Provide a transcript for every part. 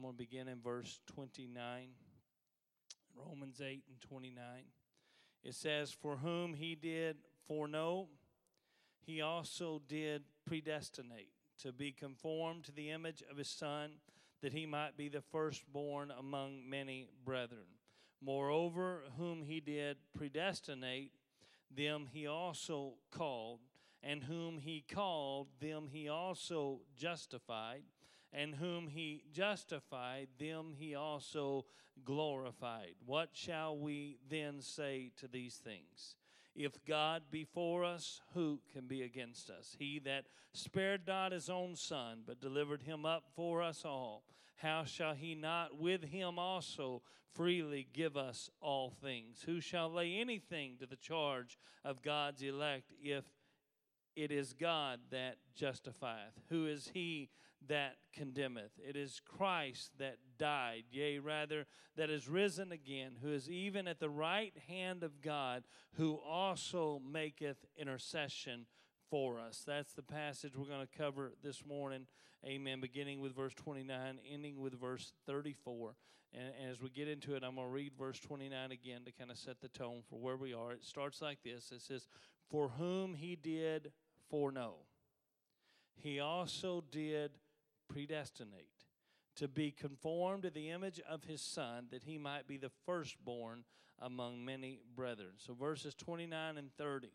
I'm going to begin in verse 29, Romans 8 and 29. It says, "For whom he did foreknow, he also did predestinate to be conformed to the image of his Son, that he might be the firstborn among many brethren. Moreover, whom he did predestinate, them he also called, and whom he called, them he also justified, and whom he justified, them he also glorified. What shall we then say to these things? If God be for us, who can be against us? He that spared not his own Son, but delivered him up for us all, how shall he not with him also freely give us all things? Who shall lay anything to the charge of God's elect? If it is God that justifieth, who is he that condemneth? It is Christ that died, yea, rather, that is risen again, who is even at the right hand of God, who also maketh intercession for us." That's the passage we're going to cover this morning, amen, beginning with verse 29, ending with verse 34. And as we get into it, I'm going to read verse 29 again to kind of set the tone for where we are. It starts like this. It says, "For whom he did foreknow, he also did predestinate to be conformed to the image of his Son, that he might be the firstborn among many brethren." So verses 29 and 30,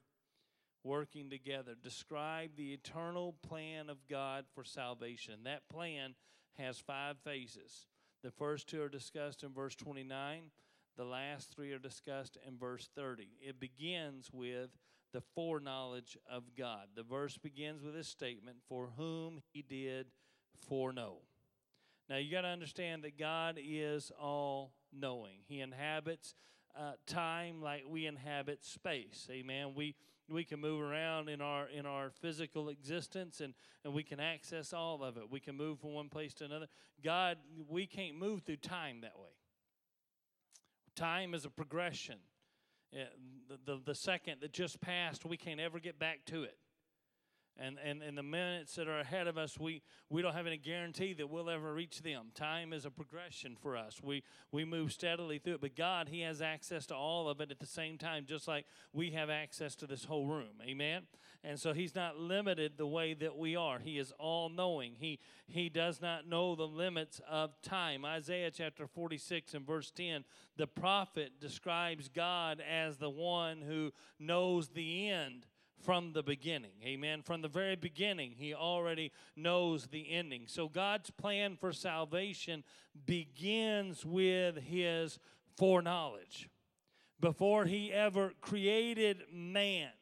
working together, describe the eternal plan of God for salvation. That plan has five phases. The first two are discussed in verse 29. The last three are discussed in verse 30. It begins with the foreknowledge of God. The verse begins with this statement, "For whom he did foreknow." Now, you got to understand that God is all-knowing. He inhabits time like we inhabit space. Amen. We can move around in our physical existence, and we can access all of it. We can move from one place to another. God, we can't move through time that way. Time is a progression. The second that just passed, we can't ever get back to it. And the minutes that are ahead of us, we don't have any guarantee that we'll ever reach them. Time is a progression for us. We move steadily through it. But God, he has access to all of it at the same time, just like we have access to this whole room. Amen? And so he's not limited the way that we are. He is all-knowing. He does not know the limits of time. Isaiah chapter 46 and verse 10, the prophet describes God as the one who knows the end from the beginning. Amen. From the very beginning, he already knows the ending. So God's plan for salvation begins with his foreknowledge. Before he ever created man,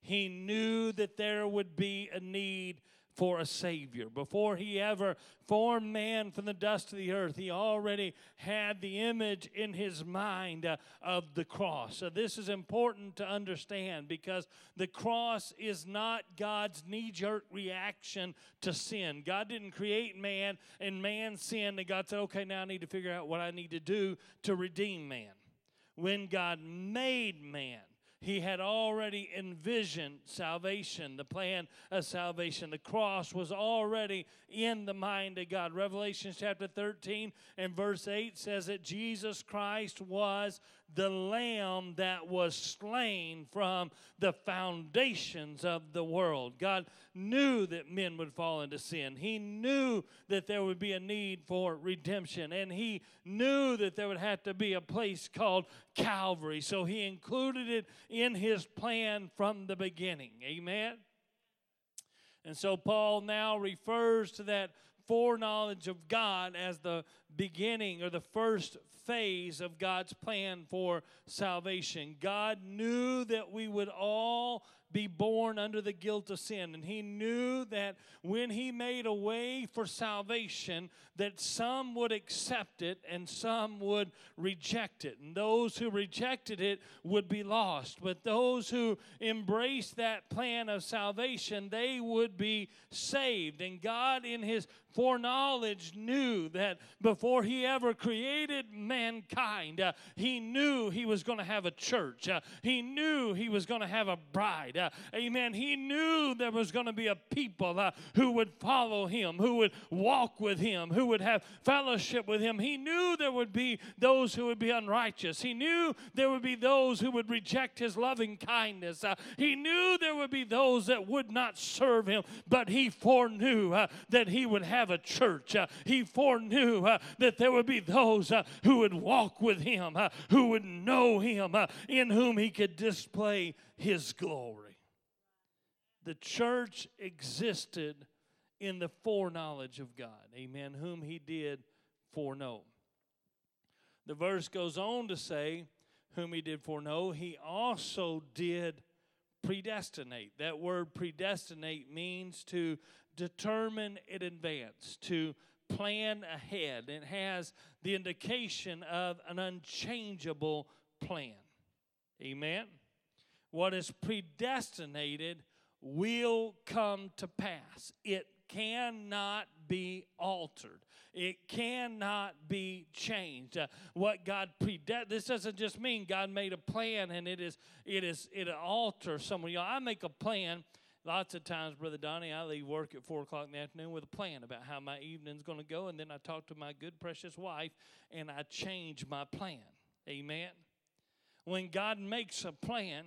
he knew that there would be a need for a Savior. Before he ever formed man from the dust of the earth, he already had the image in his mind of the cross. So this is important to understand, because the cross is not God's knee-jerk reaction to sin. God didn't create man, and man sinned, and God said, okay, now I need to figure out what I need to do to redeem man. When God made man, he had already envisioned salvation, the plan of salvation. The cross was already in the mind of God. Revelation chapter 13 and verse 8 says that Jesus Christ was the Lamb that was slain from the foundations of the world. God knew that men would fall into sin. He knew that there would be a need for redemption, and he knew that there would have to be a place called Calvary. So he included it in his plan from the beginning. Amen? And so Paul now refers to that foreknowledge of God as the beginning, or the first phase of God's plan for salvation. God knew that we would all be born under the guilt of sin, and he knew that when he made a way for salvation, that some would accept it and some would reject it, and those who rejected it would be lost, but those who embraced that plan of salvation, they would be saved. And God, in his foreknowledge knew that before he ever created mankind, he knew he was going to have a church. He knew he was going to have a bride. Amen. He knew there was going to be a people who would follow him, who would walk with him, who would have fellowship with him. He knew there would be those who would be unrighteous. He knew there would be those who would reject his loving kindness. He knew there would be those that would not serve him, but he foreknew that he would have a church. He foreknew that there would be those who would walk with him, who would know him, in whom he could display his glory. The church existed in the foreknowledge of God, amen, whom he did foreknow. The verse goes on to say, whom he did foreknow, he also did predestinate. That word predestinate means to determine in advance, to plan ahead. It has the indication of an unchangeable plan. Amen? What is predestinated will come to pass. It cannot be altered. It cannot be changed. What God this doesn't just mean God made a plan and it alters someone. You know, I make a plan. Lots of times, Brother Donnie, I leave work at 4 o'clock in the afternoon with a plan about how my evening's going to go, and then I talk to my good, precious wife, and I change my plan. Amen? When God makes a plan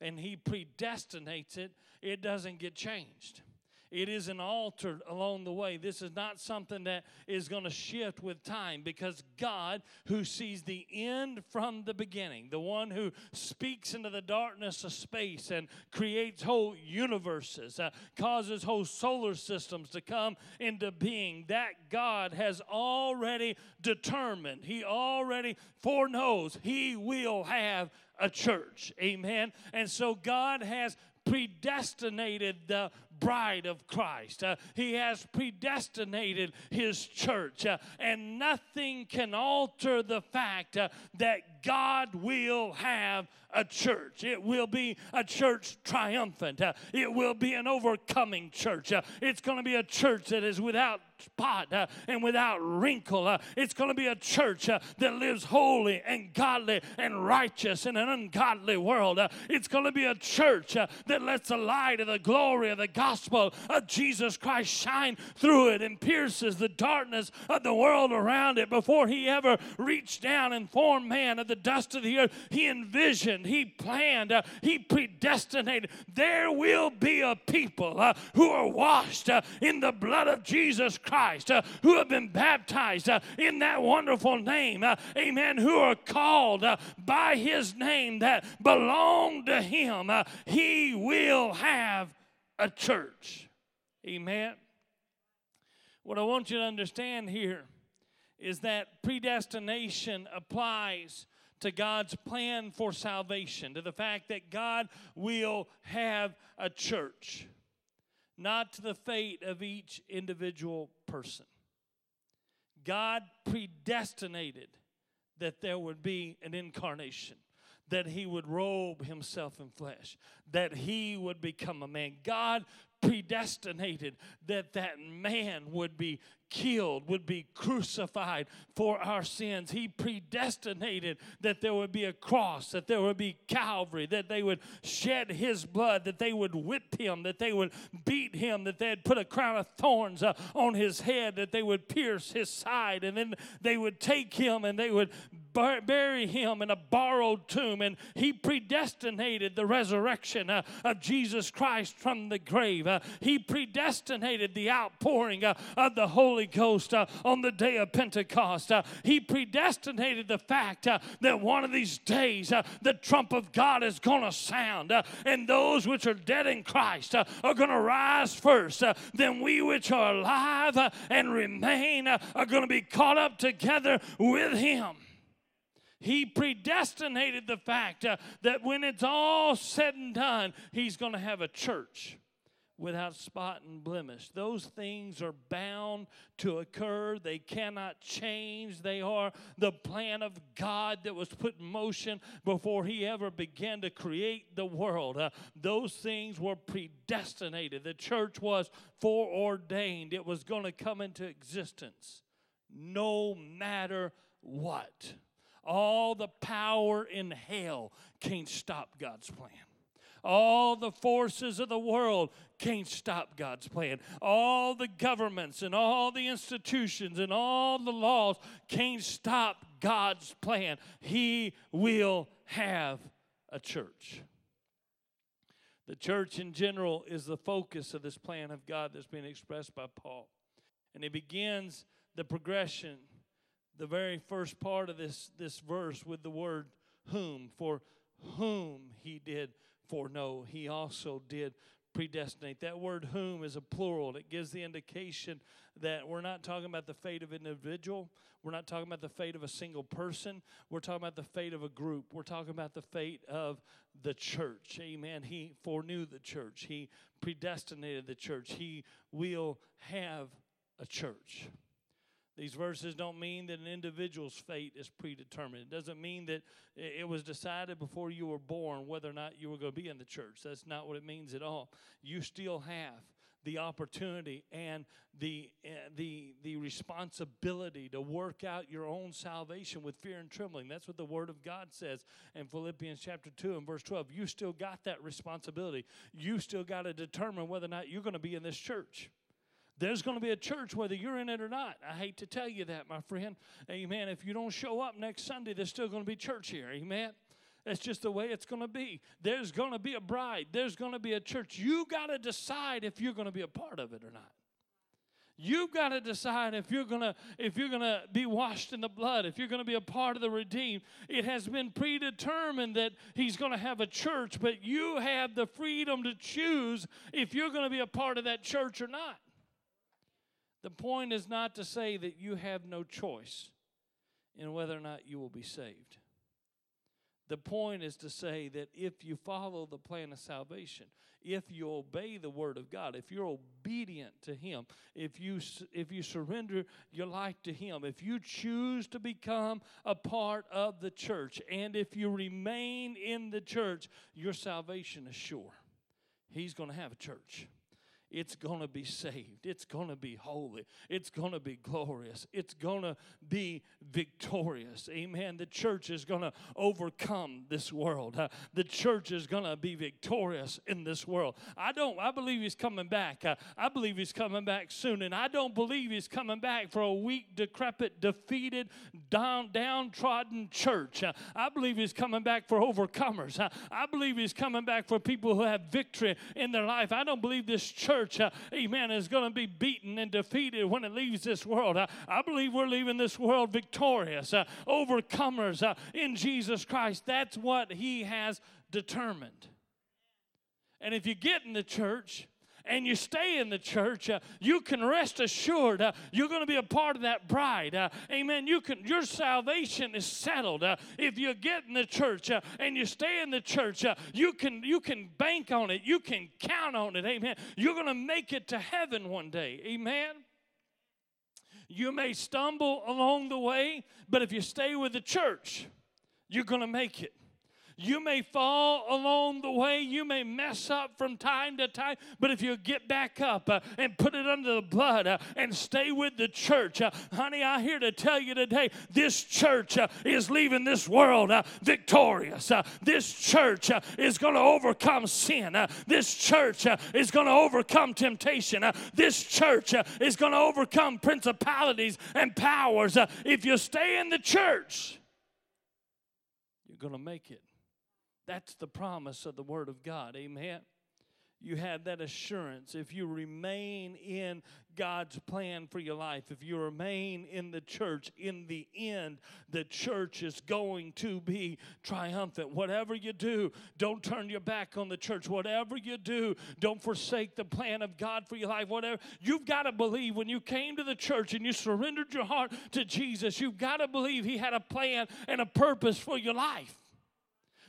and he predestinates it, it doesn't get changed. It isn't altered along the way. This is not something that is going to shift with time, because God, who sees the end from the beginning, the one who speaks into the darkness of space and creates whole universes, causes whole solar systems to come into being, that God has already determined. He already foreknows he will have a church. Amen. And so God has predestinated the bride of Christ. He has predestinated his church. And nothing can alter the fact that God will have a church. It will be a church triumphant. It will be an overcoming church. It's going to be a church that is without spot and without wrinkle. It's going to be a church that lives holy and godly and righteous in an ungodly world. It's going to be a church that lets the light of the glory of the gospel of Jesus Christ shine through it and pierces the darkness of the world around it. Before he ever reached down and formed man of the dust of the earth, he envisioned, he planned, he predestinated. There will be a people who are washed in the blood of Jesus Christ, who have been baptized in that wonderful name, amen, who are called by his name, that belong to him. He will have a church. Amen. What I want you to understand here is that predestination applies to God's plan for salvation, to the fact that God will have a church, not to the fate of each individual person. God predestinated that there would be an incarnation, that he would robe himself in flesh, that he would become a man. God predestinated that that man would be killed, would be crucified for our sins. He predestinated that there would be a cross, that there would be Calvary, that they would shed his blood, that they would whip him, that they would beat him, that they'd put a crown of thorns on his head, that they would pierce his side, and then they would take him and they would bury him in a borrowed tomb. And he predestinated the resurrection of Jesus Christ from the grave. He predestinated the outpouring of the Holy Ghost on the day of Pentecost. He predestinated the fact that one of these days the trump of God is going to sound, and those which are dead in Christ are going to rise first. Then we which are alive and remain are going to be caught up together with him. He predestinated the fact that when it's all said and done, he's going to have a church without spot and blemish. Those things are bound to occur. They cannot change. They are the plan of God that was put in motion before he ever began to create the world. Those things were predestinated. The church was foreordained. It was going to come into existence no matter what. All the power in hell can't stop God's plan. All the forces of the world can't stop God's plan. All the governments and all the institutions and all the laws can't stop God's plan. He will have a church. The church in general is the focus of this plan of God that's being expressed by Paul. And he begins the progression, the very first part of this verse, with the word whom. For whom he did foreknow, he also did predestinate. That word whom is a plural. It gives the indication that we're not talking about the fate of an individual. We're not talking about the fate of a single person. We're talking about the fate of a group. We're talking about the fate of the church. Amen. He foreknew the church. He predestinated the church. He will have a church. These verses don't mean that an individual's fate is predetermined. It doesn't mean that it was decided before you were born whether or not you were going to be in the church. That's not what it means at all. You still have the opportunity and the responsibility to work out your own salvation with fear and trembling. That's what the Word of God says in Philippians chapter 2 and verse 12. You still got that responsibility. You still got to determine whether or not you're going to be in this church. There's going to be a church whether you're in it or not. I hate to tell you that, my friend. Amen. If you don't show up next Sunday, there's still going to be church here. Amen. That's just the way it's going to be. There's going to be a bride. There's going to be a church. You got to decide if you're going to be a part of it or not. You've got to decide if you're gonna be washed in the blood, if you're gonna be a part of the redeemed. It has been predetermined that he's gonna have a church, but you have the freedom to choose if you're gonna be a part of that church or not. The point is not to say that you have no choice in whether or not you will be saved. The point is to say that if you follow the plan of salvation, if you obey the Word of God, if you're obedient to Him, if you surrender your life to Him, if you choose to become a part of the church, and if you remain in the church, your salvation is sure. He's going to have a church. It's going to be saved. It's going to be holy. It's going to be glorious. It's going to be victorious. Amen. The church is going to overcome this world. The church is going to be victorious in this world. I believe he's coming back. I believe he's coming back soon. And I don't believe he's coming back for a weak, decrepit, defeated, downtrodden church. I believe he's coming back for overcomers. I believe he's coming back for people who have victory in their life. I don't believe this church, amen, is going to be beaten and defeated when it leaves this world. I believe we're leaving this world victorious, overcomers in Jesus Christ. That's what he has determined. And if you get in the church and you stay in the church, you can rest assured you're going to be a part of that bride. Amen. Your salvation is settled. If you get in the church and you stay in the church, you can bank on it. You can count on it. Amen. You're going to make it to heaven one day. Amen. You may stumble along the way, but if you stay with the church, you're going to make it. You may fall along the way. You may mess up from time to time. But if you get back up and put it under the blood and stay with the church, honey, I'm here to tell you today, this church is leaving this world victorious. This church is going to overcome sin. This church is going to overcome temptation. This church is going to overcome principalities and powers. If you stay in the church, you're going to make it. That's the promise of the Word of God. Amen. You have that assurance if you remain in God's plan for your life. If you remain in the church, in the end, the church is going to be triumphant. Whatever you do, don't turn your back on the church. Whatever you do, don't forsake the plan of God for your life. Whatever you've got to believe, when you came to the church and you surrendered your heart to Jesus, you've got to believe He had a plan and a purpose for your life.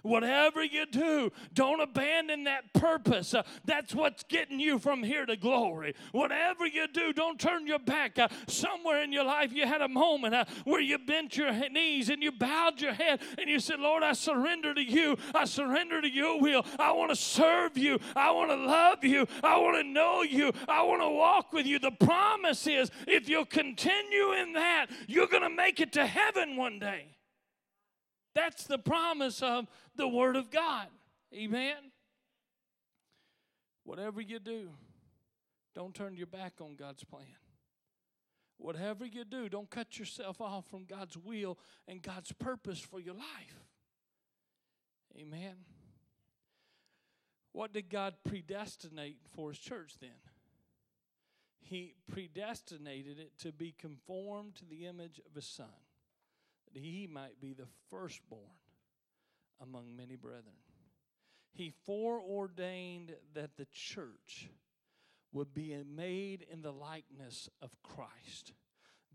Whatever you do, don't abandon that purpose. That's what's getting you from here to glory. Whatever you do, don't turn your back. Somewhere in your life you had a moment where you bent your knees and you bowed your head and you said, Lord, I surrender to you. I surrender to your will. I want to serve you. I want to love you. I want to know you. I want to walk with you. The promise is if you'll continue in that, you're going to make it to heaven one day. That's the promise of the Word of God. Amen? Whatever you do, don't turn your back on God's plan. Whatever you do, don't cut yourself off from God's will and God's purpose for your life. Amen? What did God predestinate for His church then? He predestinated it to be conformed to the image of His Son, that He might be the firstborn among many brethren. He foreordained that the church would be made in the likeness of Christ.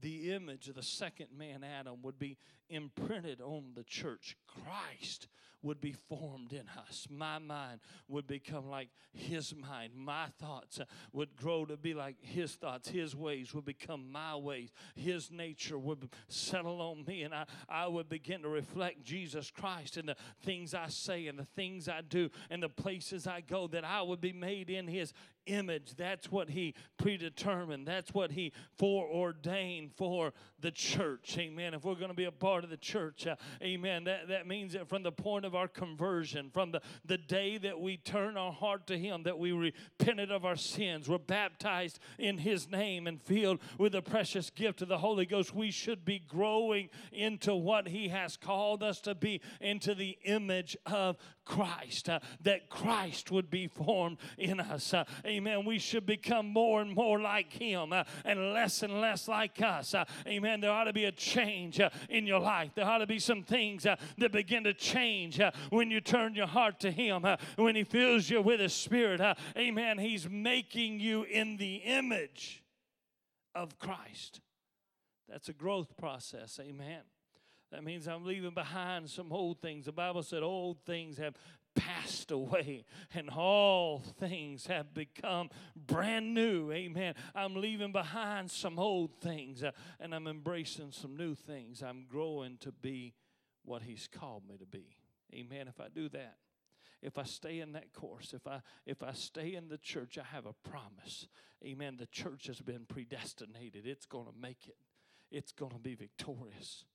The image of the second man, Adam, would be imprinted on the church. Christ would be formed in us. My mind would become like His mind. My thoughts would grow to be like His thoughts. His ways would become my ways. His nature would settle on me, and I would begin to reflect Jesus Christ in the things I say and the things I do and the places I go, that I would be made in His image. That's what He predetermined. That's what He foreordained for the church. Amen. If we're going to be a part of the church, amen, that means that from the point of our conversion, from the day that we turn our heart to Him, that we repented of our sins, were baptized in His name and filled with the precious gift of the Holy Ghost, we should be growing into what He has called us to be, into the image of Christ, that Christ would be formed in us. Amen. We should become more and more like Him and less like us. Amen. There ought to be a change in your life. There ought to be some things that begin to change when you turn your heart to Him, when He fills you with His Spirit. Amen. He's making you in the image of Christ. That's a growth process. Amen. That means I'm leaving behind some old things. The Bible said old things have passed away and all things have become brand new. Amen. I'm leaving behind some old things and I'm embracing some new things. I'm growing to be what He's called me to be. Amen. If I do that, if I stay in that course, if I stay in the church, I have a promise. Amen. The church has been predestinated. It's going to make it. It's going to be victorious.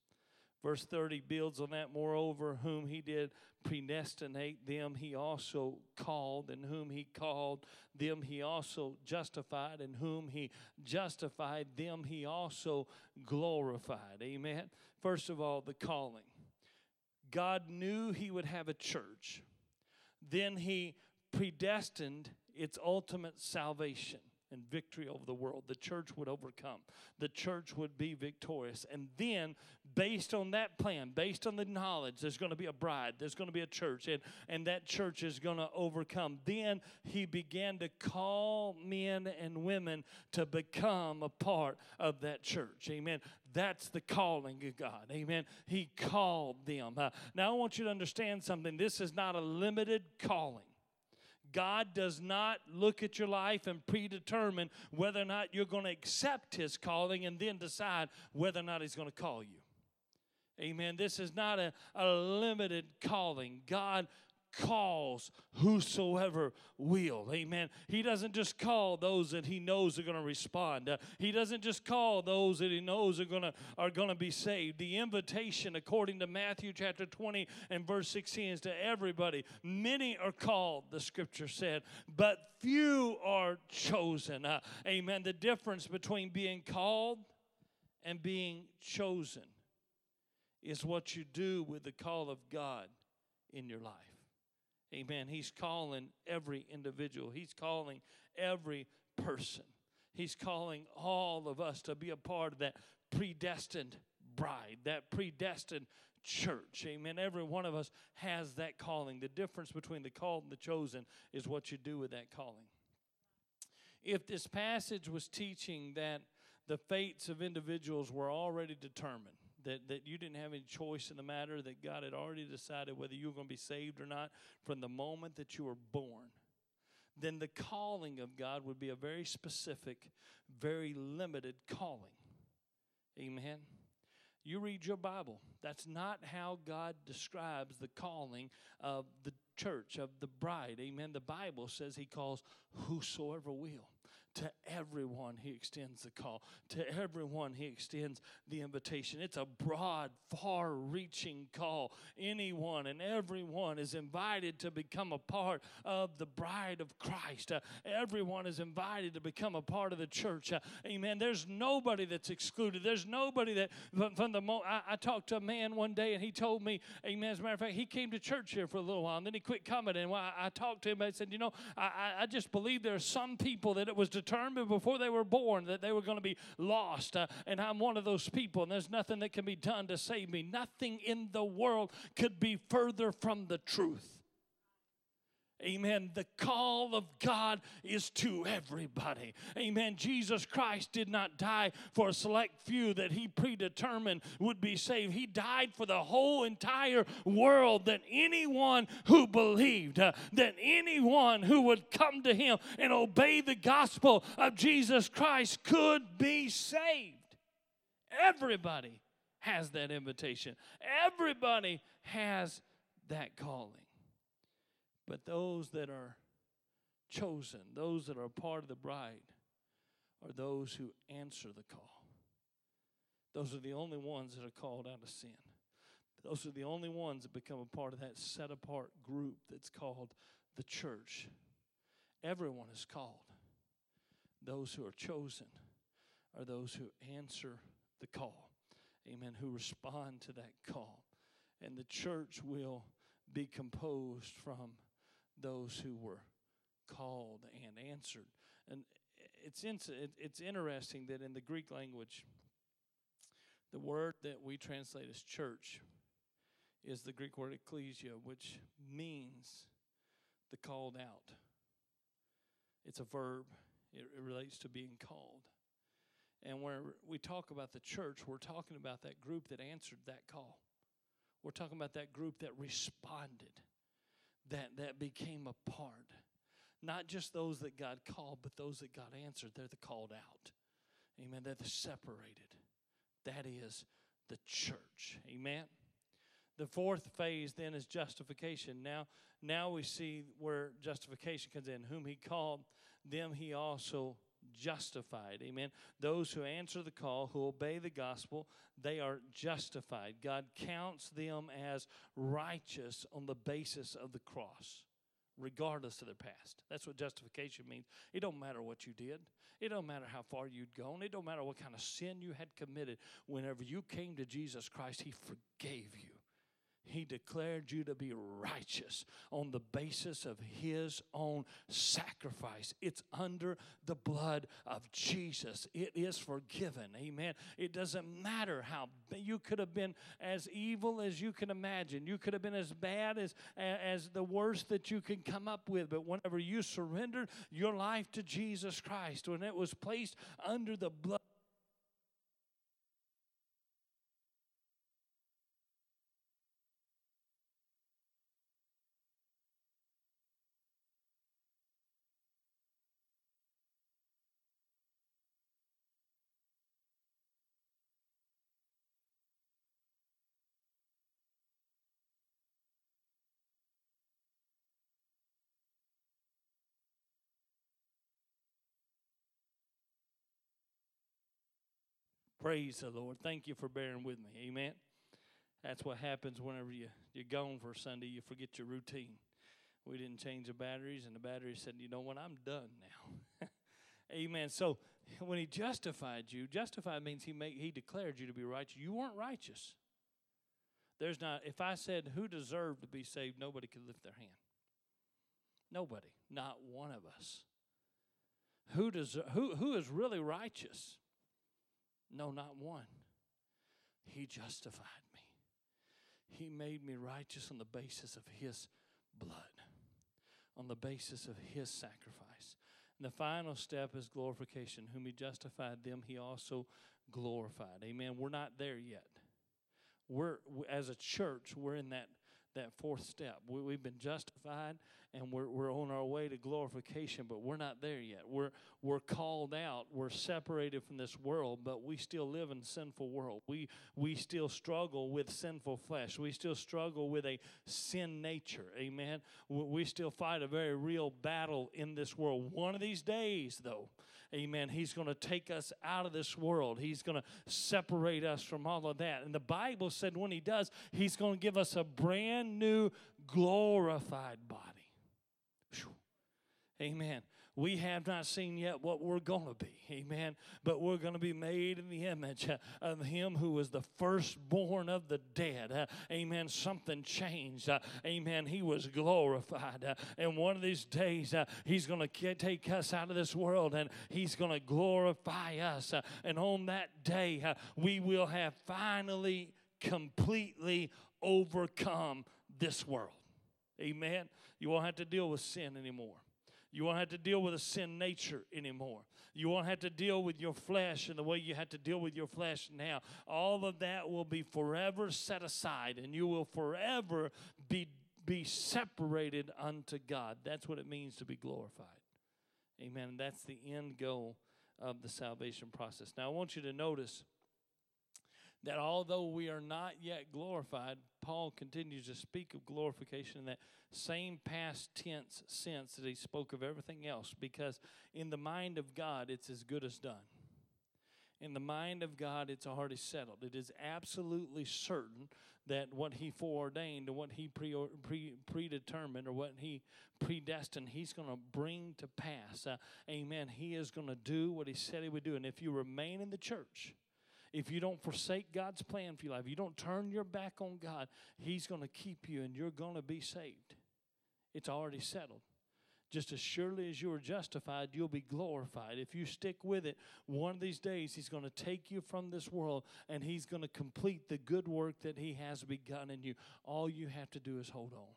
Verse 30 builds on that. Moreover, whom He did predestinate, them He also called, and whom He called, them He also justified, and whom He justified, them He also glorified. Amen. First of all, the calling. God knew He would have a church. Then He predestined its ultimate salvation and victory over the world. The church would overcome. The church would be victorious. And then, based on that plan, based on the knowledge, there's going to be a bride, there's going to be a church, and that church is going to overcome. Then He began to call men and women to become a part of that church. Amen. That's the calling of God. Amen. He called them. Now, I want you to understand something. This is not a limited calling. God does not look at your life and predetermine whether or not you're going to accept His calling and then decide whether or not He's going to call you. Amen. This is not a limited calling. God calls whosoever will. Amen. He doesn't just call those that He knows are going to respond. He doesn't just call those that He knows are going to be saved. The invitation, according to Matthew chapter 20 and verse 16, is to everybody. Many are called, the Scripture said, but few are chosen. Amen. The difference between being called and being chosen is what you do with the call of God in your life. Amen. He's calling every individual. He's calling every person. He's calling all of us to be a part of that predestined bride, that predestined church. Amen. Every one of us has that calling. The difference between the called and the chosen is what you do with that calling. If this passage was teaching that the fates of individuals were already determined, that you didn't have any choice in the matter, that God had already decided whether you were going to be saved or not from the moment that you were born, then the calling of God would be a very specific, very limited calling. Amen. You read your Bible. That's not how God describes the calling of the church, of the bride. Amen. The Bible says he calls whosoever will. To everyone he extends the call. To everyone he extends the invitation. It's a broad, far-reaching call. Anyone and everyone is invited to become a part of the bride of Christ. Everyone is invited to become a part of the church. Amen. There's nobody that's excluded. There's nobody that from the moment. I talked to a man one day, and he told me, amen, as a matter of fact, he came to church here for a little while, and then he quit coming. And I talked to him, and I said, you know, I just believe there are some people that it was determined before they were born that they were going to be lost, and I'm one of those people, and there's nothing that can be done to save me. Nothing in the world could be further from the truth. Amen. The call of God is to everybody. Amen. Jesus Christ did not die for a select few that he predetermined would be saved. He died for the whole entire world, that anyone who believed, that anyone who would come to him and obey the gospel of Jesus Christ could be saved. Everybody has that invitation. Everybody has that calling. But those that are chosen, those that are part of the bride, are those who answer the call. Those are the only ones that are called out of sin. Those are the only ones that become a part of that set-apart group that's called the church. Everyone is called. Those who are chosen are those who answer the call. Amen. Who respond to that call. And the church will be composed from those who were called and answered. And it's interesting that in the Greek language, the word that we translate as church is the Greek word ekklesia, which means the called out. It's a verb. It relates to being called. And when we talk about the church, we're talking about that group that answered that call. We're talking about that group that responded, that became a part. Not just those that God called, but those that God answered. They're the called out. Amen. They're the separated. That is the church. Amen. The fourth phase then is justification. Now we see where justification comes in. Whom he called, them he also justified. Amen. Those who answer the call, who obey the gospel, they are justified. God counts them as righteous on the basis of the cross, regardless of their past. That's what justification means. It don't matter what you did. It don't matter how far you'd gone. It don't matter what kind of sin you had committed. Whenever you came to Jesus Christ, he forgave you. He declared you to be righteous on the basis of his own sacrifice. It's under the blood of Jesus. It is forgiven. Amen. It doesn't matter how you could have been as evil as you can imagine. You could have been as bad as the worst that you can come up with. But whenever you surrendered your life to Jesus Christ, when it was placed under the blood, praise the Lord. Thank you for bearing with me. Amen. That's what happens whenever you're gone for Sunday. You forget your routine. We didn't change the batteries, and the battery said, you know what, I'm done now. Amen. So when he justified you, justified means he declared you to be righteous. You weren't righteous. There's not, if I said who deserved to be saved, nobody could lift their hand. Nobody. Not one of us. Who is really righteous? No, not one. He justified me. He made me righteous on the basis of his blood, on the basis of his sacrifice. And the final step is glorification. Whom he justified, them he also glorified. Amen. We're not there yet. we're as a church, we're in that fourth step. We've been justified, and we're on our way to glorification, but we're not there yet. We're called out. We're separated from this world, but we still live in a sinful world. We still struggle with sinful flesh. We still struggle with a sin nature, amen? We still fight a very real battle in this world. One of these days, though, amen, he's going to take us out of this world. He's going to separate us from all of that. And the Bible said when he does, he's going to give us a brand new glorified body. Whew. Amen. We have not seen yet what we're going to be, amen, but we're going to be made in the image of him who was the firstborn of the dead, amen. Something changed, amen. He was glorified, and one of these days he's going to take us out of this world, and he's going to glorify us, and on that day we will have finally, completely overcome this world, amen. You won't have to deal with sin anymore. You won't have to deal with a sin nature anymore. You won't have to deal with your flesh in the way you had to deal with your flesh now. All of that will be forever set aside, and you will forever be separated unto God. That's what it means to be glorified. Amen. And that's the end goal of the salvation process. Now, I want you to notice that although we are not yet glorified, Paul continues to speak of glorification in that same past tense sense that he spoke of everything else, because in the mind of God, it's as good as done. In the mind of God, it's already settled. It is absolutely certain that what he foreordained and what he predetermined or what he predestined, he's going to bring to pass. Amen. He is going to do what he said he would do. And if you remain in the church, if you don't forsake God's plan for your life, you don't turn your back on God, he's going to keep you and you're going to be saved. It's already settled. Just as surely as you are justified, you'll be glorified. If you stick with it, one of these days he's going to take you from this world and he's going to complete the good work that he has begun in you. All you have to do is hold on.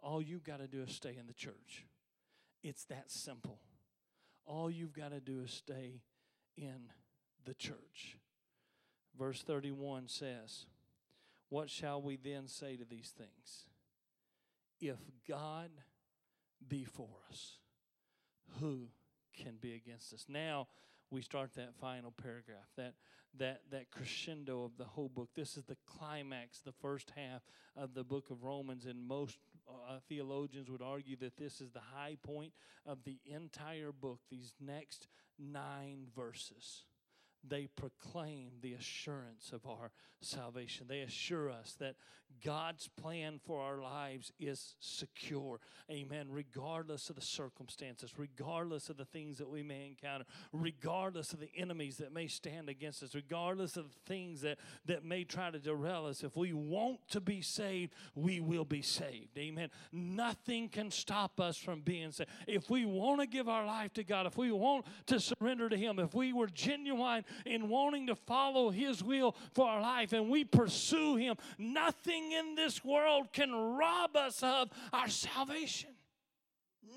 All you've got to do is stay in the church. It's that simple. All you've got to do is stay in the church. Verse 31 says, "What shall we then say to these things? If God be for us, who can be against us?" Now we start that final paragraph, that crescendo of the whole book. This is the climax, the first half of the book of Romans, and most theologians would argue that this is the high point of the entire book, these next 9 verses. They proclaim the assurance of our salvation. They assure us that God's plan for our lives is secure. Amen. Regardless of the circumstances, regardless of the things that we may encounter, regardless of the enemies that may stand against us, regardless of the things that may try to derail us, if we want to be saved, we will be saved. Amen. Nothing can stop us from being saved. If we want to give our life to God, if we want to surrender to him, if we were genuine in wanting to follow his will for our life and we pursue him, nothing in this world can rob us of our salvation.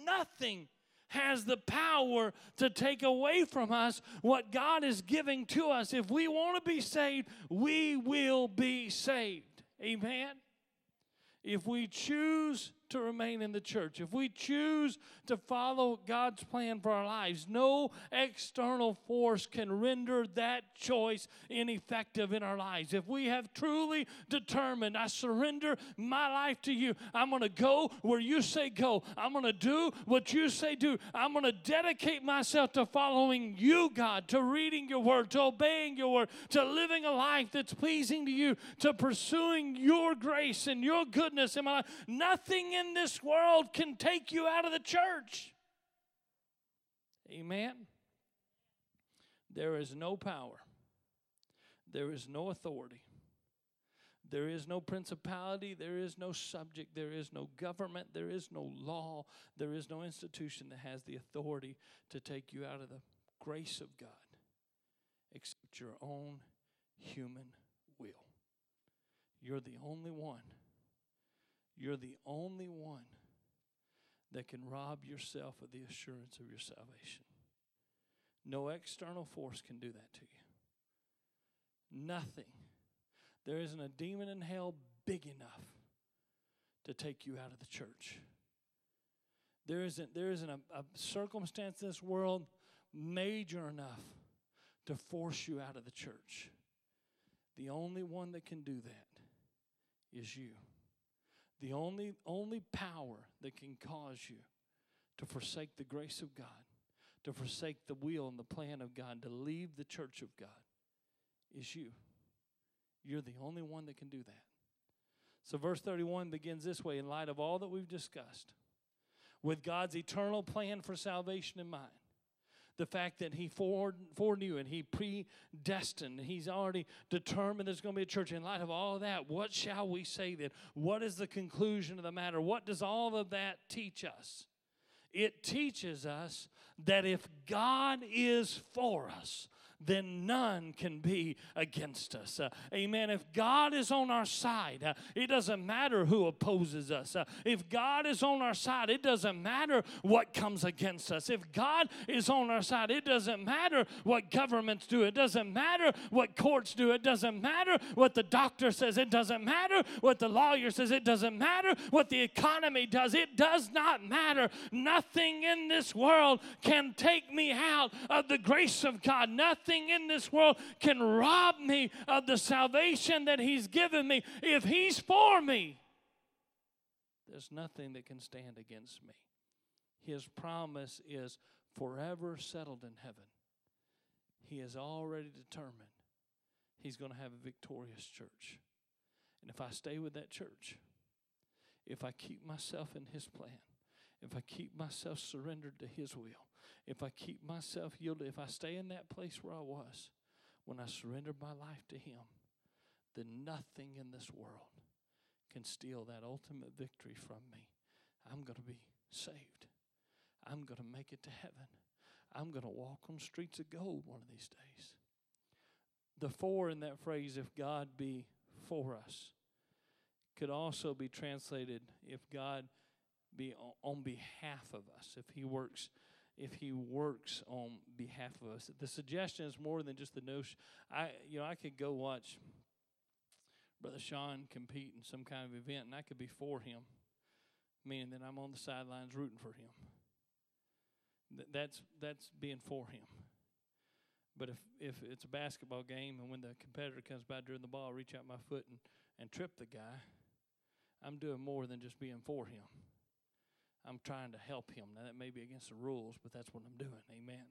Nothing has the power to take away from us what God is giving to us. If we want to be saved, we will be saved. Amen? If we choose to remain in the church, if we choose to follow God's plan for our lives, no external force can render that choice ineffective in our lives. If we have truly determined, I surrender my life to you, I'm going to go where you say go, I'm going to do what you say do, I'm going to dedicate myself to following you, God, to reading your word, to obeying your word, to living a life that's pleasing to you, to pursuing your grace and your goodness in my life. Nothing in this world can take you out of the church. Amen. There is no power. There is no authority. There is no principality. There is no subject. There is no government. There is no law. There is no institution that has the authority to take you out of the grace of God except your own human will. You're the only one. You're the only one that can rob yourself of the assurance of your salvation. No external force can do that to you. Nothing. There isn't a demon in hell big enough to take you out of the church. There isn't a circumstance in this world major enough to force you out of the church. The only one that can do that is you. The only power that can cause you to forsake the grace of God, to forsake the will and the plan of God, to leave the church of God, is you. You're the only one that can do that. So verse 31 begins this way, in light of all that we've discussed, with God's eternal plan for salvation in mind, the fact that he foreknew and he predestined, he's already determined there's going to be a church. In light of all of that, what shall we say then? What is the conclusion of the matter? What does all of that teach us? It teaches us that if God is for us, then none can be against us. Amen. If God is on our side, it doesn't matter who opposes us. If God is on our side, it doesn't matter what comes against us. If God is on our side, it doesn't matter what governments do. It doesn't matter what courts do. It doesn't matter what the doctor says. It doesn't matter what the lawyer says. It doesn't matter what the economy does. It does not matter. Nothing in this world can take me out of the grace of God. Nothing in this world can rob me of the salvation that he's given me. If he's for me, there's nothing that can stand against me. His promise is forever settled in heaven. He is already determined he's going to have a victorious church. And if I stay with that church, if I keep myself in his plan, if I keep myself surrendered to his will, if I keep myself yielded, if I stay in that place where I was, when I surrendered my life to him, then nothing in this world can steal that ultimate victory from me. I'm going to be saved. I'm going to make it to heaven. I'm going to walk on streets of gold one of these days. The "for" in that phrase, if God be for us, could also be translated, if God be on behalf of us, if he works on behalf of us. The suggestion is more than just the notion. I could go watch Brother Sean compete in some kind of event, and I could be for him, meaning that I'm on the sidelines rooting for him. That's being for him. But if it's a basketball game, and when the competitor comes by during the ball, I reach out my foot and trip the guy, I'm doing more than just being for him. I'm trying to help him. Now, that may be against the rules, but that's what I'm doing. Amen.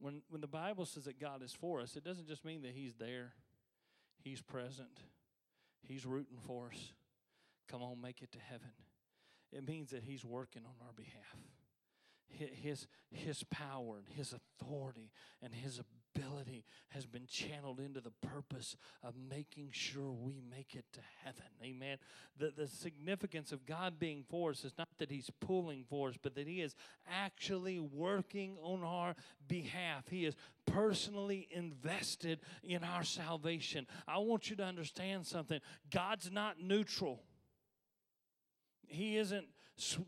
When the Bible says that God is for us, it doesn't just mean that he's there, he's present, he's rooting for us. Come on, make it to heaven. It means that he's working on our behalf. His power and his authority and his ability has been channeled into the purpose of making sure we make it to heaven. Amen. The significance of God being for us is not that he's pulling for us, but that he is actually working on our behalf. He is personally invested in our salvation. I want you to understand something. God's not neutral. He isn't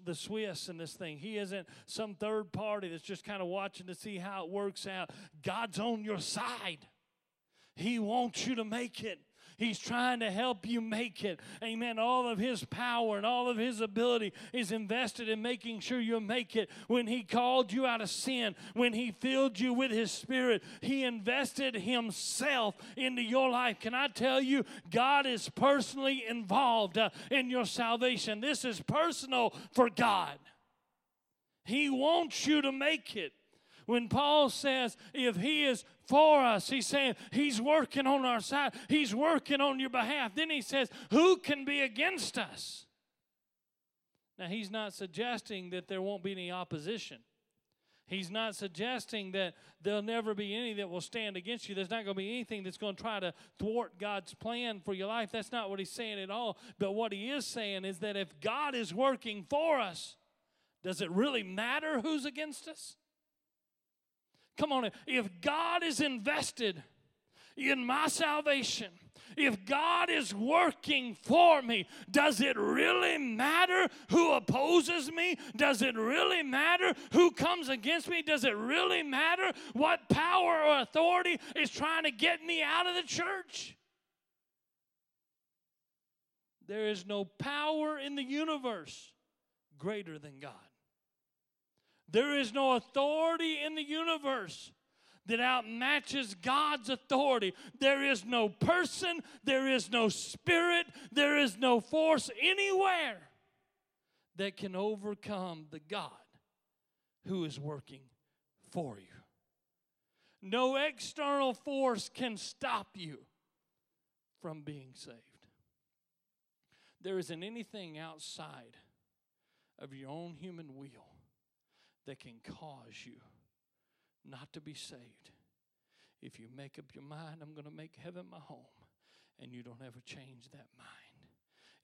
the Swiss in this thing. He isn't some third party that's just kind of watching to see how it works out. God's on your side. He wants you to make it. He's trying to help you make it. Amen. All of his power and all of his ability is invested in making sure you make it. When he called you out of sin, when he filled you with his Spirit, he invested himself into your life. Can I tell you, God is personally involved in your salvation. This is personal for God. He wants you to make it. When Paul says, if he is for us, he's saying he's working on our side. He's working on your behalf. Then he says, who can be against us? Now, he's not suggesting that there won't be any opposition. He's not suggesting that there'll never be any that will stand against you. There's not going to be anything that's going to try to thwart God's plan for your life. That's not what he's saying at all. But what he is saying is that if God is working for us, does it really matter who's against us? Come on, if God is invested in my salvation, if God is working for me, does it really matter who opposes me? Does it really matter who comes against me? Does it really matter what power or authority is trying to get me out of the church? There is no power in the universe greater than God. There is no authority in the universe that outmatches God's authority. There is no person, there is no spirit, there is no force anywhere that can overcome the God who is working for you. No external force can stop you from being saved. There isn't anything outside of your own human will that can cause you not to be saved. If you make up your mind, I'm going to make heaven my home, and you don't ever change that mind.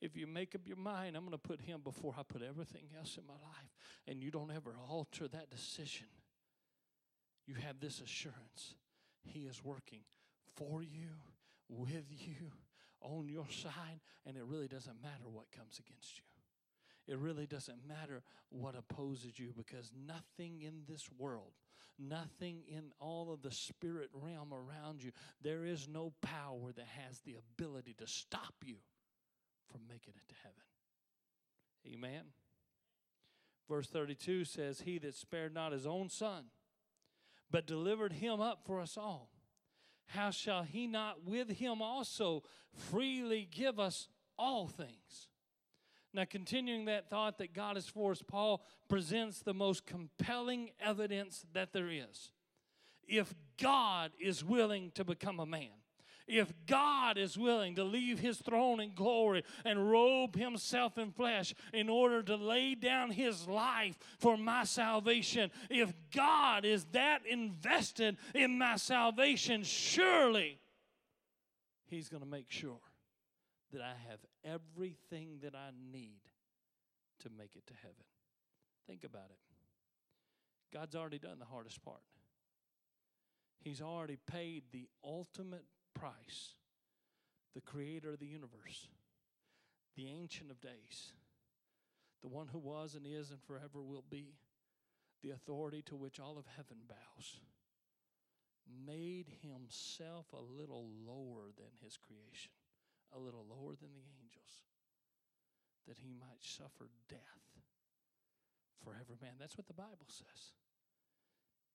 If you make up your mind, I'm going to put him before I put everything else in my life, and you don't ever alter that decision, you have this assurance. He is working for you, with you, on your side, and it really doesn't matter what comes against you. It really doesn't matter what opposes you, because nothing in this world, nothing in all of the spirit realm around you, there is no power that has the ability to stop you from making it to heaven. Amen. Verse 32 says, "He that spared not his own son, but delivered him up for us all, how shall he not with him also freely give us all things?" Now, continuing that thought that God is for us, Paul presents the most compelling evidence that there is. If God is willing to become a man, if God is willing to leave his throne in glory and robe himself in flesh in order to lay down his life for my salvation, if God is that invested in my salvation, surely he's going to make sure that I have everything that I need to make it to heaven. Think about it. God's already done the hardest part. He's already paid the ultimate price. The creator of the universe, the ancient of days, the one who was and is and forever will be, the authority to which all of heaven bows, made himself a little lower than his creation, a little lower than the angels, that he might suffer death for every man. That's what the Bible says.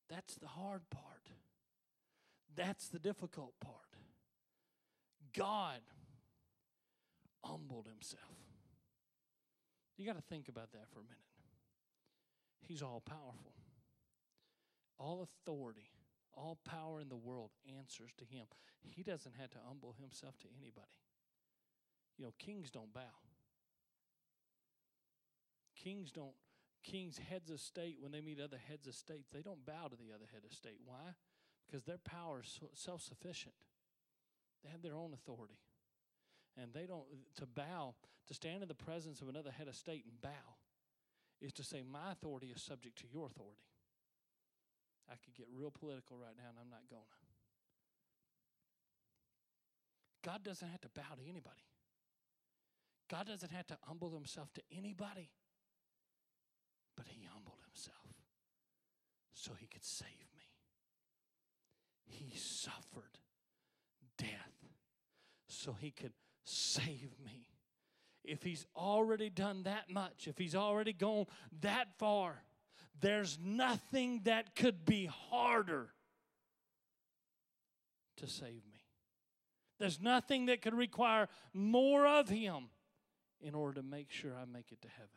That's the hard part. That's the difficult part. God humbled himself. You got to think about that for a minute. He's all powerful. All authority, all power in the world answers to him. He doesn't have to humble himself to anybody. You know, kings don't bow. Kings, heads of state, when they meet other heads of states, they don't bow to the other head of state. Why? Because their power is self-sufficient. They have their own authority. And they don't, to bow, to stand in the presence of another head of state and bow, is to say, my authority is subject to your authority. I could get real political right now, and I'm not going to. God doesn't have to bow to anybody. God doesn't have to humble himself to anybody. But he humbled himself so he could save me. He suffered death so he could save me. If he's already done that much, if he's already gone that far, there's nothing that could be harder to save me. There's nothing that could require more of him in order to make sure I make it to heaven.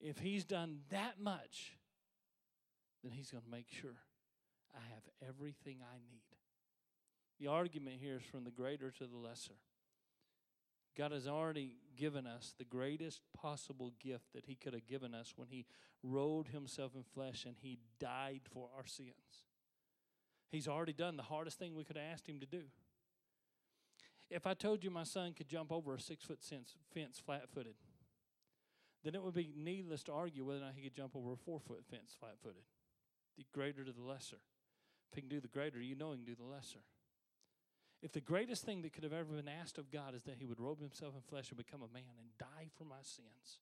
If he's done that much, then he's going to make sure I have everything I need. The argument here is from the greater to the lesser. God has already given us the greatest possible gift that he could have given us when he robed himself in flesh and he died for our sins. He's already done the hardest thing we could have asked him to do. If I told you my son could jump over a 6-foot fence flat-footed, then it would be needless to argue whether or not he could jump over a 4-foot fence flat-footed. The greater to the lesser. If he can do the greater, you know he can do the lesser. If the greatest thing that could have ever been asked of God is that he would robe himself in flesh and become a man and die for my sins,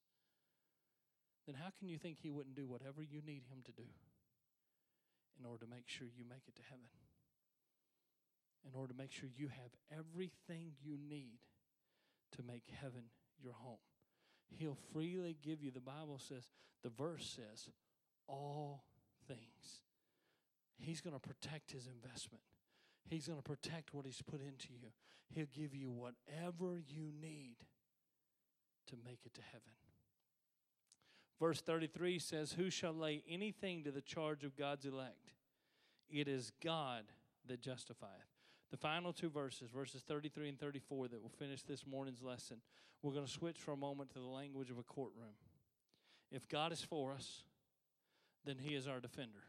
then how can you think he wouldn't do whatever you need him to do in order to make sure you make it to heaven, in order to make sure you have everything you need to make heaven your home. He'll freely give you, the Bible says, the verse says, all things. He's going to protect his investment. He's going to protect what he's put into you. He'll give you whatever you need to make it to heaven. Verse 33 says, who shall lay anything to the charge of God's elect? It is God that justifieth. The final two verses, verses 33 and 34 that will finish this morning's lesson, we're going to switch for a moment to the language of a courtroom. If God is for us, then he is our defender.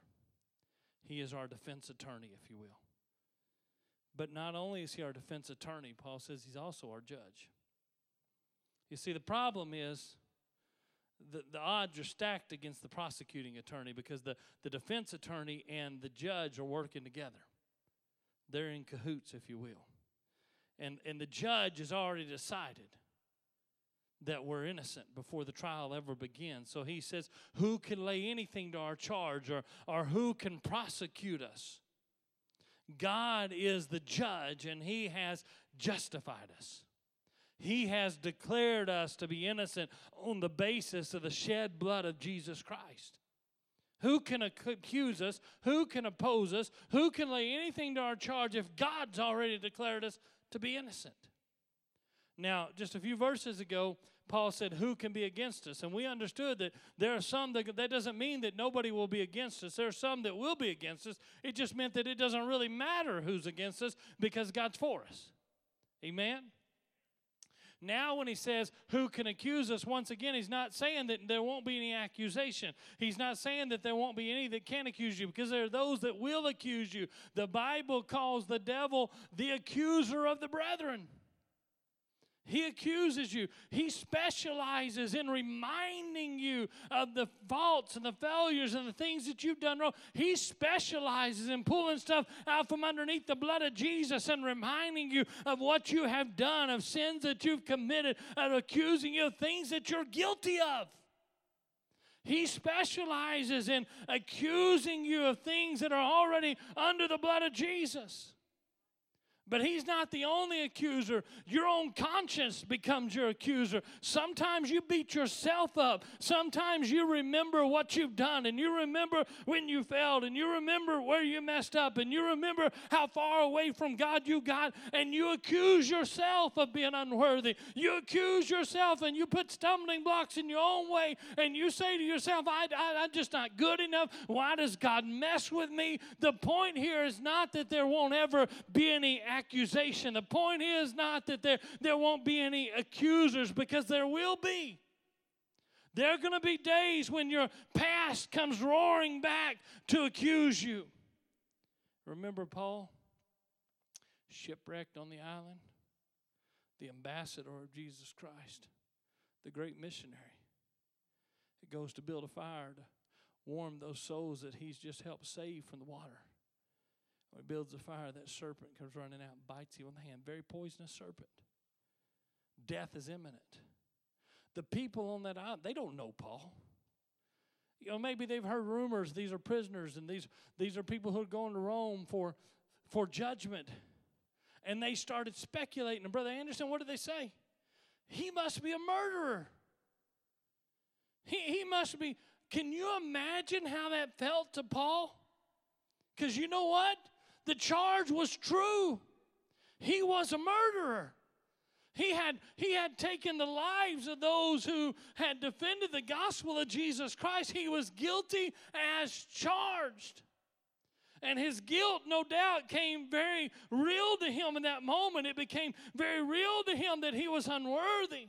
He is our defense attorney, if you will. But not only is he our defense attorney, Paul says he's also our judge. You see, the problem is the odds are stacked against the prosecuting attorney because the defense attorney and the judge are working together. They're in cahoots, if you will. And the judge has already decided that we're innocent before the trial ever begins. So he says, who can lay anything to our charge or who can prosecute us? God is the judge, and he has justified us. He has declared us to be innocent on the basis of the shed blood of Jesus Christ. Who can accuse us? Who can oppose us? Who can lay anything to our charge if God's already declared us to be innocent? Now, just a few verses ago, Paul said, who can be against us? And we understood that there are some that doesn't mean that nobody will be against us. There are some that will be against us. It just meant that it doesn't really matter who's against us because God's for us. Amen? Now when he says, who can accuse us, once again, he's not saying that there won't be any accusation. He's not saying that there won't be any that can accuse you because there are those that will accuse you. The Bible calls the devil the accuser of the brethren. He accuses you. He specializes in reminding you of the faults and the failures and the things that you've done wrong. He specializes in pulling stuff out from underneath the blood of Jesus and reminding you of what you have done, of sins that you've committed, of accusing you of things that you're guilty of. He specializes in accusing you of things that are already under the blood of Jesus. But he's not the only accuser. Your own conscience becomes your accuser. Sometimes you beat yourself up. Sometimes you remember what you've done, and you remember when you failed, and you remember where you messed up, and you remember how far away from God you got, and you accuse yourself of being unworthy. You accuse yourself, and you put stumbling blocks in your own way, and you say to yourself, I'm just not good enough. Why does God mess with me? The point here is not that there won't ever be any accusation. The point is not that there won't be any accusers, because there will be. There are going to be days when your past comes roaring back to accuse you. Remember Paul, shipwrecked on the island, the ambassador of Jesus Christ, the great missionary. He goes to build a fire to warm those souls that he's just helped save from the water. When he builds a fire, that serpent comes running out and bites you on the hand. Very poisonous serpent. Death is imminent. The people on that island, they don't know Paul. You know, maybe they've heard rumors. These are prisoners, and these are people who are going to Rome for judgment. And they started speculating. And Brother Anderson, what did they say? He must be a murderer. He must be. Can you imagine how that felt to Paul? Because you know what? The charge was true. He was a murderer. He had taken the lives of those who had defended the gospel of Jesus Christ. He was guilty as charged. And his guilt, no doubt, came very real to him in that moment. It became very real to him that he was unworthy.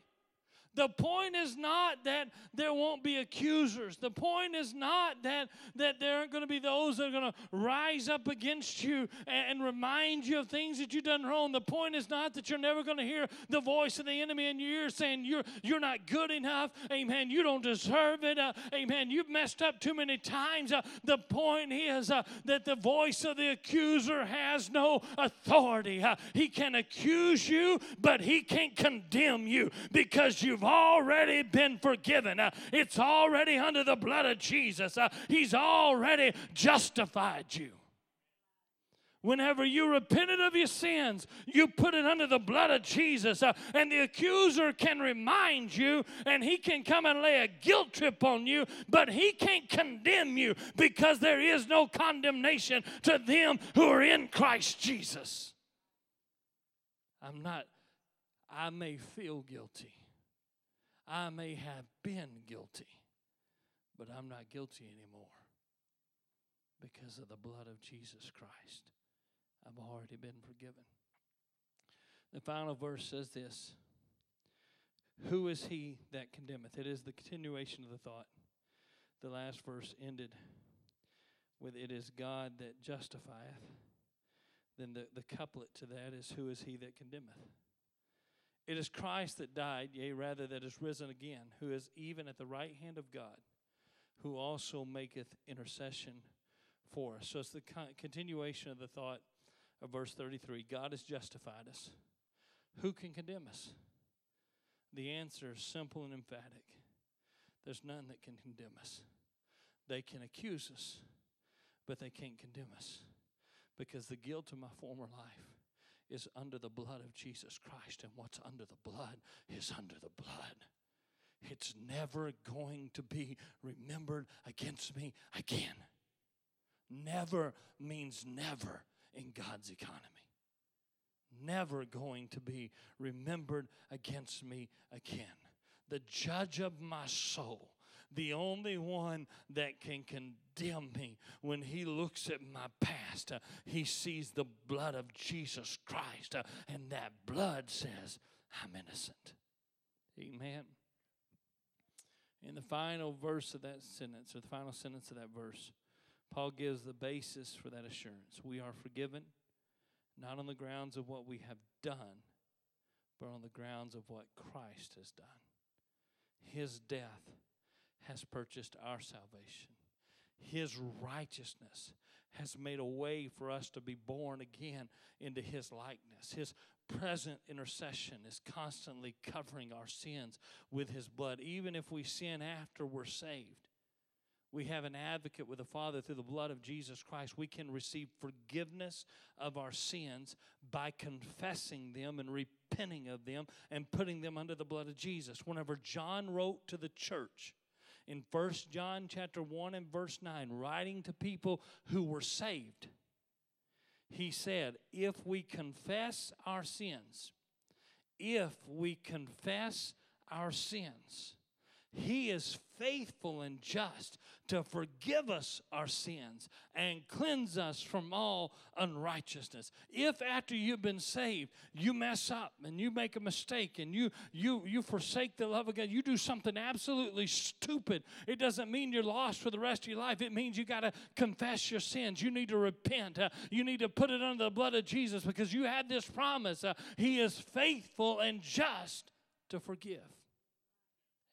The point is not that there won't be accusers. The point is not that there aren't going to be those that are going to rise up against you and remind you of things that you've done wrong. The point is not that you're never going to hear the voice of the enemy in your ear saying you're not good enough. Amen. You don't deserve it. Amen. You've messed up too many times. The point is that the voice of the accuser has no authority. He can accuse you, but he can't condemn you because you've already been forgiven. It's already under the blood of Jesus. He's already justified you. Whenever you repented of your sins, you put it under the blood of Jesus. And the accuser can remind you, and he can come and lay a guilt trip on you, but he can't condemn you because there is no condemnation to them who are in Christ Jesus. I may feel guilty. I may have been guilty, but I'm not guilty anymore because of the blood of Jesus Christ. I've already been forgiven. The final verse says this. Who is he that condemneth? It is the continuation of the thought. The last verse ended with, it is God that justifieth. Then the couplet to that is, who is he that condemneth? It is Christ that died, yea, rather that is risen again, who is even at the right hand of God, who also maketh intercession for us. So it's the continuation of the thought of verse 33. God has justified us. Who can condemn us? The answer is simple and emphatic. There's none that can condemn us. They can accuse us, but they can't condemn us because the guilt of my former life is under the blood of Jesus Christ, and what's under the blood is under the blood. It's never going to be remembered against me again. Never means never in God's economy. Never going to be remembered against me again. The judge of my soul, the only one that can condemn me, when he looks at my past, he sees the blood of Jesus Christ, and that blood says, I'm innocent. Amen. In the final verse of that sentence, or the final sentence of that verse, Paul gives the basis for that assurance. We are forgiven, not on the grounds of what we have done, but on the grounds of what Christ has done. His death has purchased our salvation. His righteousness has made a way for us to be born again into his likeness. His present intercession is constantly covering our sins with his blood. Even if we sin after we're saved, we have an advocate with the Father through the blood of Jesus Christ. We can receive forgiveness of our sins by confessing them and repenting of them and putting them under the blood of Jesus. Whenever John wrote to the church, in 1 John chapter 1 and verse 9, writing to people who were saved, he said, if we confess our sins, he is faithful and just to forgive us our sins and cleanse us from all unrighteousness. If after you've been saved, you mess up and you make a mistake and you forsake the love of God, you do something absolutely stupid, it doesn't mean you're lost for the rest of your life. It means you got to confess your sins. You need to repent. You need to put it under the blood of Jesus because you had this promise. He is faithful and just to forgive.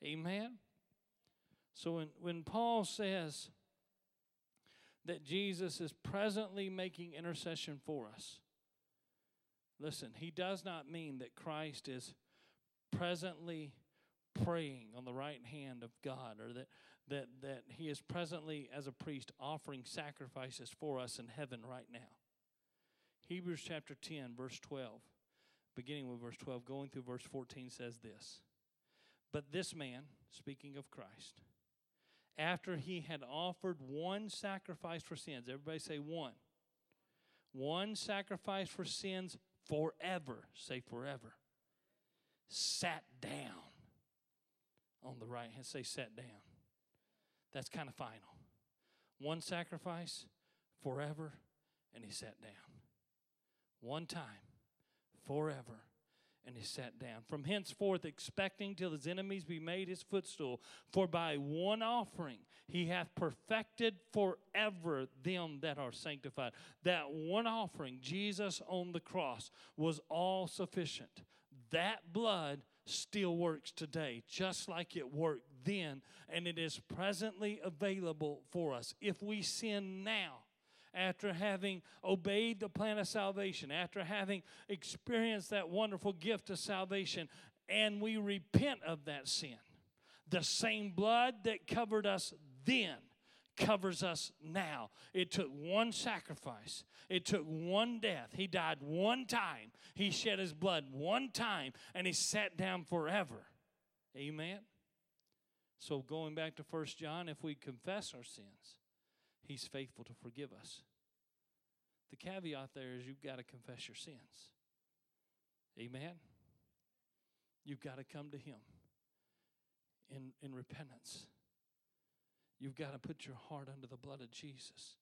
Amen. So when Paul says that Jesus is presently making intercession for us, listen, he does not mean that Christ is presently praying on the right hand of God, or that he is presently, as a priest, offering sacrifices for us in heaven right now. Hebrews chapter 10, verse 12, beginning with verse 12, going through verse 14, says this. But this man, speaking of Christ, after he had offered one sacrifice for sins, everybody say one. One sacrifice for sins forever, say forever, sat down on the right hand, say sat down. That's kind of final. One sacrifice forever, and he sat down. One time, forever. And he sat down. From henceforth, expecting till his enemies be made his footstool. For by one offering he hath perfected forever them that are sanctified. That one offering, Jesus on the cross, was all sufficient. That blood still works today, just like it worked then. And it is presently available for us. If we sin now, after having obeyed the plan of salvation, after having experienced that wonderful gift of salvation, and we repent of that sin, the same blood that covered us then covers us now. It took one sacrifice. It took one death. He died one time. He shed his blood one time, and he sat down forever. Amen? So going back to 1 John, if we confess our sins, he's faithful to forgive us. The caveat there is you've got to confess your sins. Amen? You've got to come to him in repentance. You've got to put your heart under the blood of Jesus.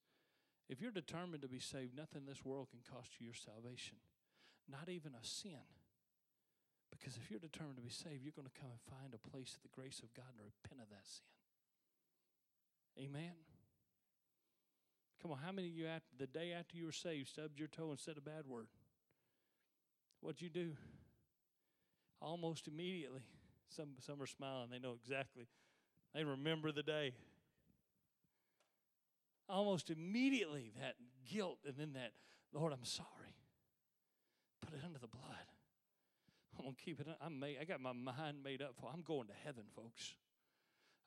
If you're determined to be saved, nothing in this world can cost you your salvation, not even a sin. Because if you're determined to be saved, you're going to come and find a place at the grace of God and repent of that sin. Amen? Come on, how many of you, after the day after you were saved, stubbed your toe and said a bad word? What'd you do? Almost immediately. Some are smiling. They know exactly. They remember the day. Almost immediately, that guilt and then that, Lord, I'm sorry. Put it under the blood. I'm going to keep it. I got my mind made up for it. I'm going to heaven, folks.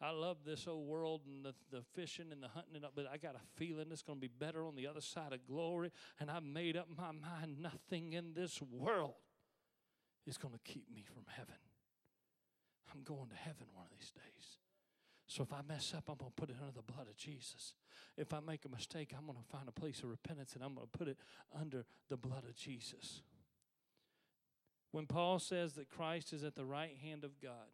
I love this old world and the fishing and the hunting, and but I got a feeling it's going to be better on the other side of glory, and I made up my mind nothing in this world is going to keep me from heaven. I'm going to heaven one of these days. So if I mess up, I'm going to put it under the blood of Jesus. If I make a mistake, I'm going to find a place of repentance, and I'm going to put it under the blood of Jesus. When Paul says that Christ is at the right hand of God,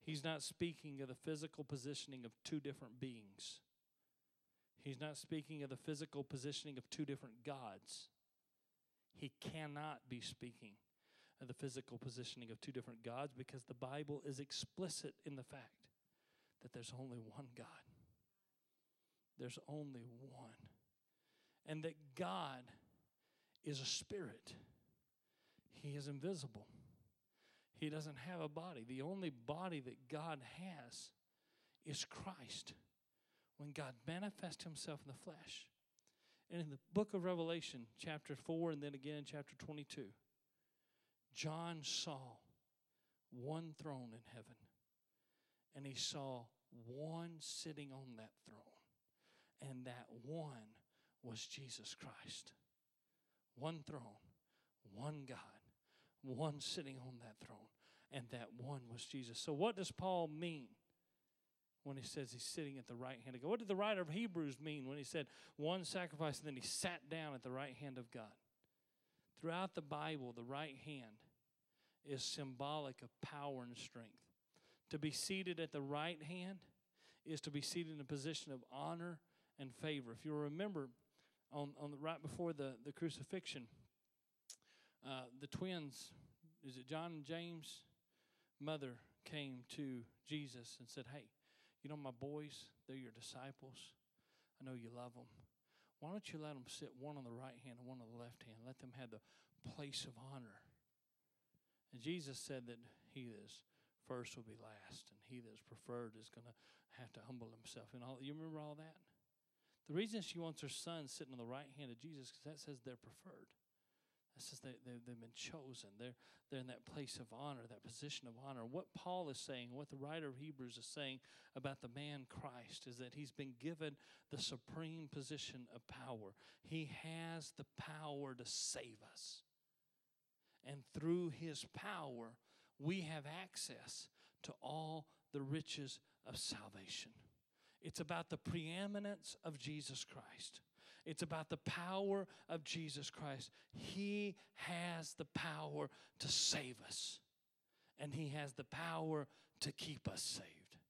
he's not speaking of the physical positioning of two different beings. He's not speaking of the physical positioning of two different gods. He cannot be speaking of the physical positioning of two different gods because the Bible is explicit in the fact that there's only one God. There's only one. And that God is a spirit. He is invisible. He doesn't have a body. The only body that God has is Christ. When God manifests himself in the flesh. And in the book of Revelation, chapter 4, and then again in chapter 22, John saw one throne in heaven. And he saw one sitting on that throne. And that one was Jesus Christ. One throne, one God. One sitting on that throne, and that one was Jesus. So what does Paul mean when he says he's sitting at the right hand of God? What did the writer of Hebrews mean when he said one sacrifice and then he sat down at the right hand of God? Throughout the Bible, the right hand is symbolic of power and strength. To be seated at the right hand is to be seated in a position of honor and favor. If you'll remember, right before the crucifixion, the twins, is it John and James' mother, came to Jesus and said, hey, you know my boys, they're your disciples. I know you love them. Why don't you let them sit one on the right hand and one on the left hand? Let them have the place of honor. And Jesus said that he that is first will be last, and he that is preferred is going to have to humble himself. And all, you remember all that? The reason she wants her son sitting on the right hand of Jesus is because that says they're preferred. It says they've been chosen. They're in that place of honor, that position of honor. What Paul is saying, what the writer of Hebrews is saying about the man Christ is that he's been given the supreme position of power. He has the power to save us. And through his power, we have access to all the riches of salvation. It's about the preeminence of Jesus Christ. It's about the power of Jesus Christ. He has the power to save us. And he has the power to keep us saved.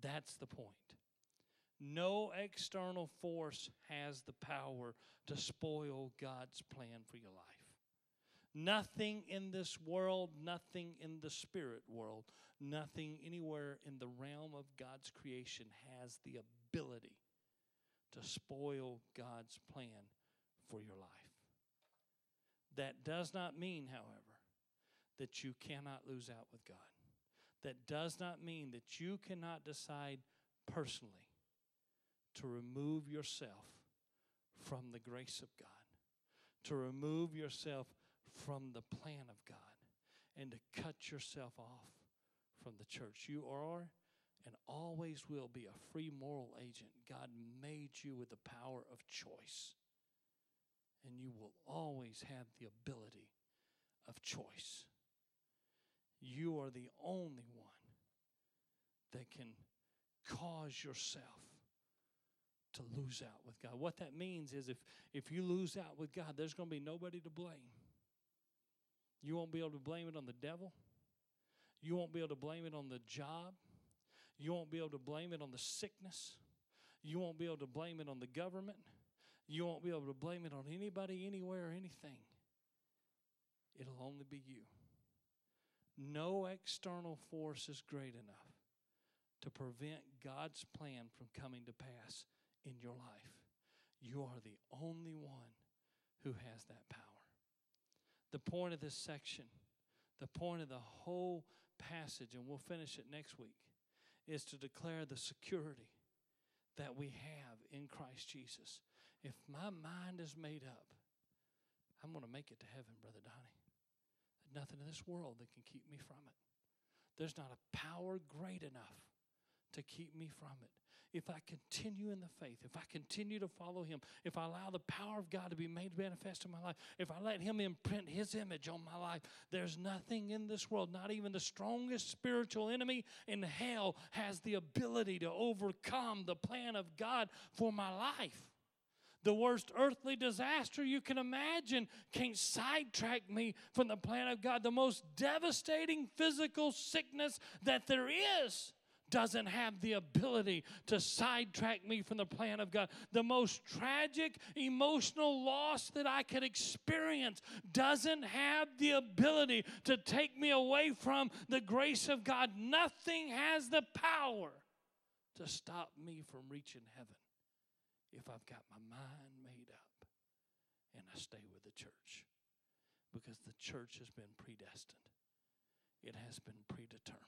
That's the point. No external force has the power to spoil God's plan for your life. Nothing in this world, nothing in the spirit world, nothing anywhere in the realm of God's creation has the ability to spoil God's plan for your life. That does not mean, however, that you cannot lose out with God. That does not mean that you cannot decide personally to remove yourself from the grace of God, to remove yourself from the plan of God, and to cut yourself off from the church. You are and always will be a free moral agent. God made you with the power of choice. And you will always have the ability of choice. You are the only one that can cause yourself to lose out with God. What that means is if you lose out with God, there's going to be nobody to blame. You won't be able to blame it on the devil. You won't be able to blame it on the job. You won't be able to blame it on the sickness. You won't be able to blame it on the government. You won't be able to blame it on anybody, anywhere, or anything. It'll only be you. No external force is great enough to prevent God's plan from coming to pass in your life. You are the only one who has that power. The point of this section, the point of the whole passage, and we'll finish it next week, is to declare the security that we have in Christ Jesus. If my mind is made up, I'm going to make it to heaven, Brother Donnie. There's nothing in this world that can keep me from it. There's not a power great enough to keep me from it. If I continue in the faith, if I continue to follow Him, if I allow the power of God to be made manifest in my life, if I let Him imprint His image on my life, there's nothing in this world, not even the strongest spiritual enemy in hell, has the ability to overcome the plan of God for my life. The worst earthly disaster you can imagine can't sidetrack me from the plan of God. The most devastating physical sickness that there is doesn't have the ability to sidetrack me from the plan of God. The most tragic emotional loss that I could experience doesn't have the ability to take me away from the grace of God. Nothing has the power to stop me from reaching heaven if I've got my mind made up and I stay with the church, because the church has been predestined. It has been predetermined.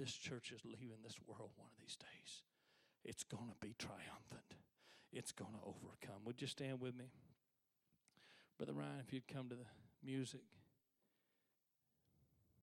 This church is leaving this world one of these days. It's going to be triumphant. It's going to overcome. Would you stand with me? Brother Ryan, if you'd come to the music.